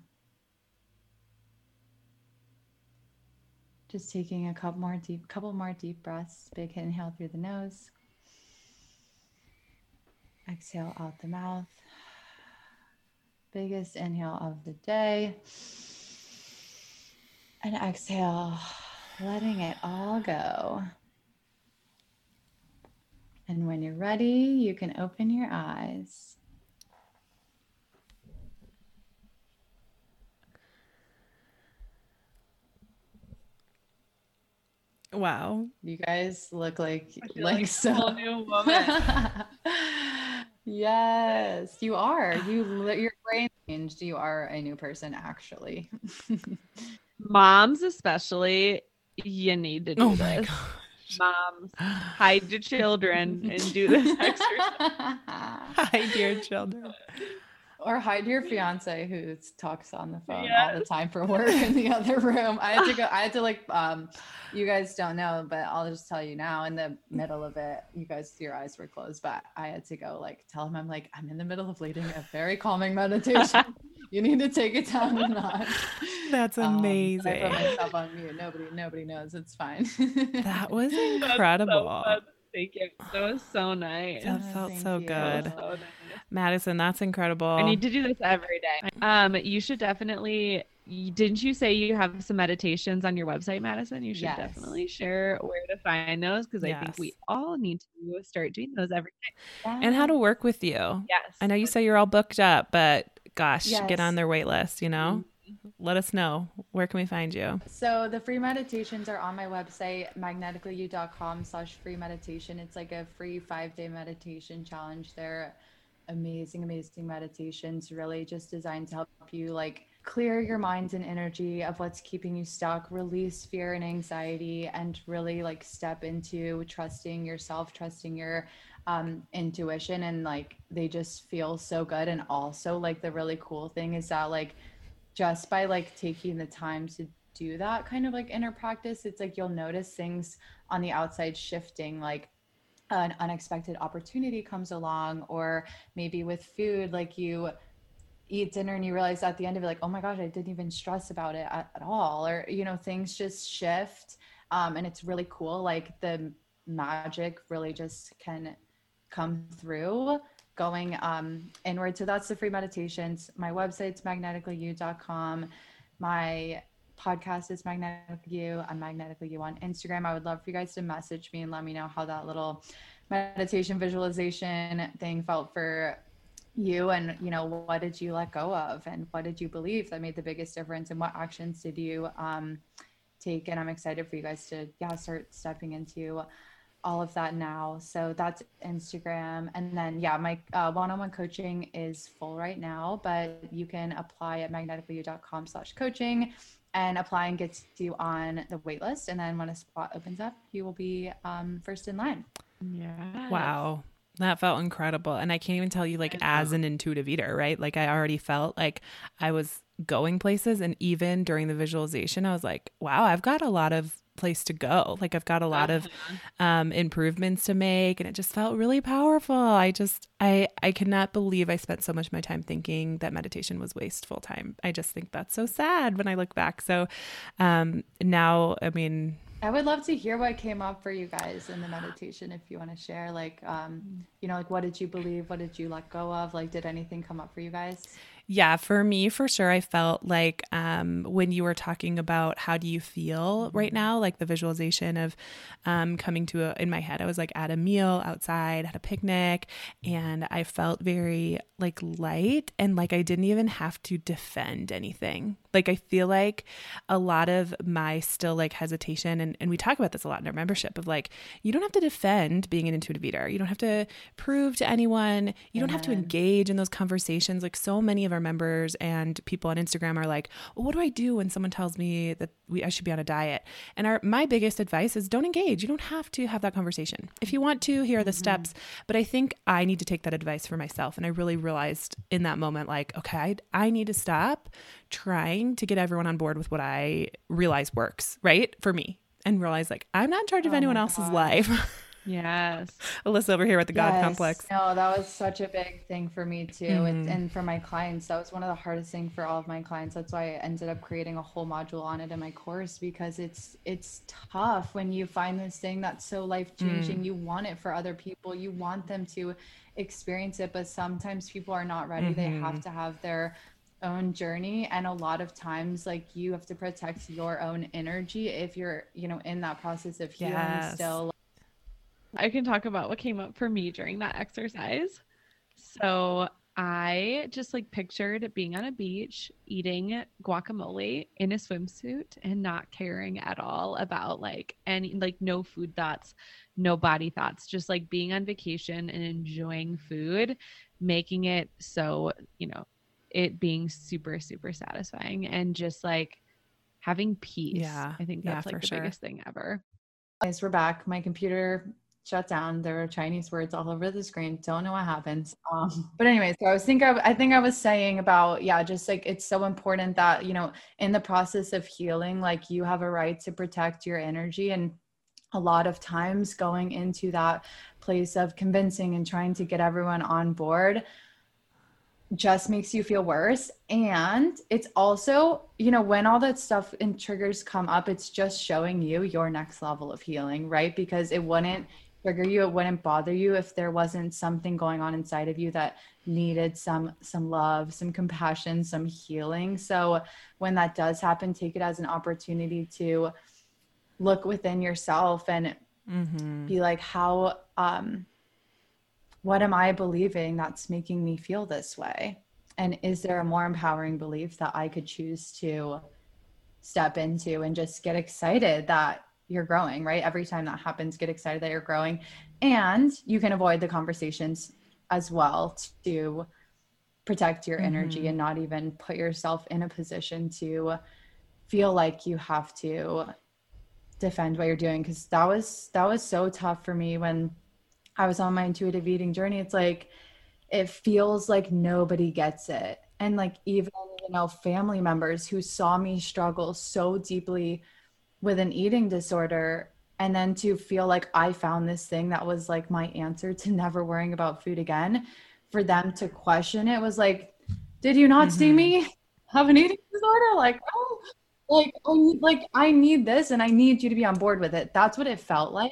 Just taking a couple more deep breaths. Big inhale through the nose. Exhale out the mouth. Biggest inhale of the day. And exhale, letting it all go. And when you're ready, you can open your eyes. Wow, you guys look like so whole new woman. Yes, you are. Your brain changed. You are a new person, actually. Moms, especially, you need to do this. My gosh. Moms, hide your children and do this exercise. Hide your children. Or hide your fiance who talks on the phone all the time for work in the other room. I had to you guys don't know, but I'll just tell you now in the middle of it, you guys, your eyes were closed, but I had to go tell him, I'm in the middle of leading a very calming meditation. You need to take it down a notch. That's amazing. I put myself on mute. Nobody knows. It's fine. That was incredible. Thank you. That was so nice. That felt so good. So nice. Madison, that's incredible. I need to do this every day. You should definitely, didn't you say you have some meditations on your website, Madison? You should definitely share where to find those because I think we all need to start doing those every day. Yeah. And how to work with you. Yes. I know you say you're all booked up, but gosh, get on their wait list, you know? Mm-hmm. Let us know. Where can we find you? So the free meditations are on my website, magneticallyyou.com/free meditation. It's like a free 5-day meditation challenge. They're amazing, amazing meditations, really just designed to help you clear your mind and energy of what's keeping you stuck, release fear and anxiety, and really step into trusting yourself, trusting your intuition. And they just feel so good. And also the really cool thing is that just by taking the time to do that kind of inner practice, it's you'll notice things on the outside shifting, an unexpected opportunity comes along, or maybe with food, you eat dinner and you realize at the end of it, oh my gosh, I didn't even stress about it at all. Or, things just shift. And it's really cool. The magic really just can come through going inward. So that's the free meditations. My website's magneticallyyou.com. My podcast is Magnetic You. I'm Magnetically You on Instagram. I would love for you guys to message me and let me know how that little meditation visualization thing felt for you. And, what did you let go of? And what did you believe that made the biggest difference? And what actions did you take? And I'm excited for you guys to start stepping into all of that now. So that's Instagram. And then, my one-on-one coaching is full right now, but you can apply at magneticallyyou.com/coaching and apply and get you on the wait list. And then when a spot opens up, you will be first in line. Yeah. Wow. That felt incredible. And I can't even tell you, as an intuitive eater, right? I already felt I was going places. And even during the visualization, I was wow, I've got a lot of place to go. I've got a lot of improvements to make, and it just felt really powerful. I could not believe I spent so much of my time thinking that meditation was wasteful time. I just think that's so sad when I look back. So now, I would love to hear what came up for you guys in the meditation. If you want to share, like, you know, like, what did you believe? What did you let go of? Like, did anything come up for you guys? Yeah, for me, for sure. I felt like when you were talking about how do you feel right now, like the visualization of coming to in my head, I was like at a meal outside, at a picnic, and I felt very like light and like I didn't even have to defend anything. Like, I feel like a lot of my still like hesitation, and we talk about this a lot in our membership of like, you don't have to defend being an intuitive eater. You don't have to prove to anyone. You don't have to engage in those conversations. Like, so many of our members and people on Instagram are like, well, what do I do when someone tells me that I should be on a diet? And my biggest advice is don't engage. You don't have to have that conversation. If you want to, here are the steps. But I think I need to take that advice for myself. And I really realized in that moment, like, okay, I need to stop trying to get everyone on board with what I realize works right for me, and realize like I'm not in charge of anyone else's life. Yes. Alyssa over here with the God complex. No, that was such a big thing for me too. And for my clients, that was one of the hardest things for all of my clients. That's why I ended up creating a whole module on it in my course, because it's tough when you find this thing that's so life-changing. You want it for other people. You want them to experience it, but sometimes people are not ready. They have to have their own journey, and a lot of times like you have to protect your own energy if you're, you know, in that process of healing still. I can talk about what came up for me during that exercise. So I just like pictured being on a beach, eating guacamole in a swimsuit and not caring at all about like any, like no food thoughts, no body thoughts, just like being on vacation and enjoying food, making it so, you know, it being super, super satisfying and just like having peace. Yeah. I think that's like the biggest thing ever. Guys, we're back. My computer shut down. There were Chinese words all over the screen. Don't know what happened. But anyway, so I think I was saying about, just like, it's so important that, you know, in the process of healing, like you have a right to protect your energy. And a lot of times going into that place of convincing and trying to get everyone on board just makes you feel worse. And it's also, you know, when all that stuff and triggers come up, it's just showing you your next level of healing, right? Because it wouldn't trigger you, it wouldn't bother you if there wasn't something going on inside of you that needed some love, some compassion, some healing. So when that does happen, take it as an opportunity to look within yourself and be like, how, what am I believing that's making me feel this way? And is there a more empowering belief that I could choose to step into? And just get excited that you're growing, right? Every time that happens, get excited that you're growing. And you can avoid the conversations as well to protect your energy and not even put yourself in a position to feel like you have to defend what you're doing. Because that was so tough for me when I was on my intuitive eating journey. It's like, it feels like nobody gets it. And like, even, you know, family members who saw me struggle so deeply with an eating disorder, and then to feel like I found this thing that was like my answer to never worrying about food again, for them to question it was like, did you not see me have an eating disorder? Like, oh, like I need this and I need you to be on board with it. That's what it felt like.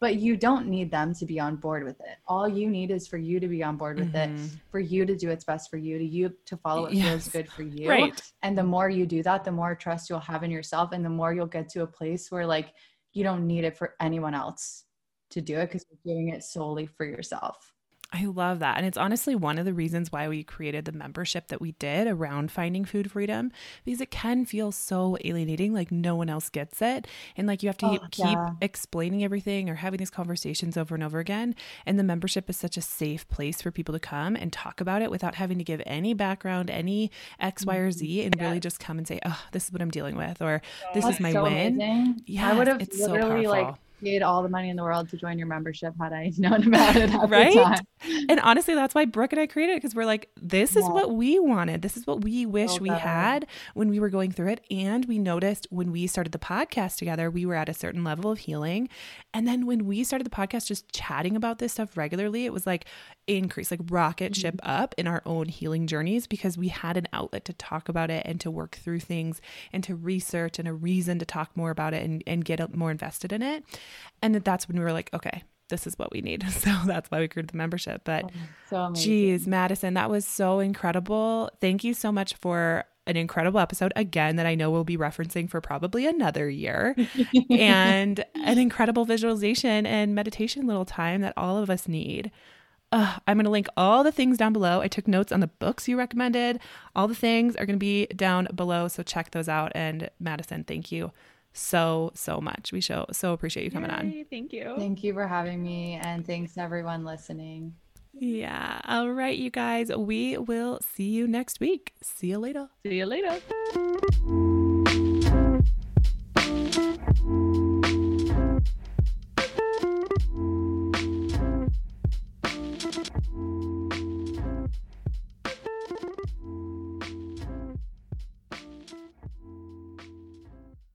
But you don't need them to be on board with it. All you need is for you to be on board with it, for you to do what's best for you to follow what feels good for you. Right. And the more you do that, the more trust you'll have in yourself, and the more you'll get to a place where like you don't need it for anyone else to do it, because you're doing it solely for yourself. I love that. And it's honestly one of the reasons why we created the membership that we did around finding food freedom, because it can feel so alienating, like no one else gets it. And like you have to keep explaining everything or having these conversations over and over again. And the membership is such a safe place for people to come and talk about it without having to give any background, any X, Y, or Z, and really just come and say, oh, this is what I'm dealing with, or this is my win. Yeah, I would have literally so like paid all the money in the world to join your membership had I known about it at the time. And honestly, that's why Brooke and I created it, because we're like, this is what we wanted. This is what we wish we had when we were going through it. And we noticed when we started the podcast together, we were at a certain level of healing. And then when we started the podcast, just chatting about this stuff regularly, it was like increase, like rocket ship up in our own healing journeys, because we had an outlet to talk about it and to work through things and to research and a reason to talk more about it and get more invested in it. And that's when we were like, okay, this is what we need. So that's why we created the membership. But geez, Madison, that was so incredible. Thank you so much for an incredible episode again that I know we'll be referencing for probably another year, and an incredible visualization and meditation little time that all of us need. I'm going to link all the things down below. I took notes on the books you recommended. All the things are going to be down below. So check those out. And Madison, thank you so much. We so appreciate you coming on. Thank you. Thank you for having me. And thanks everyone listening. Yeah. All right, you guys, we will see you next week. See you later. See you later.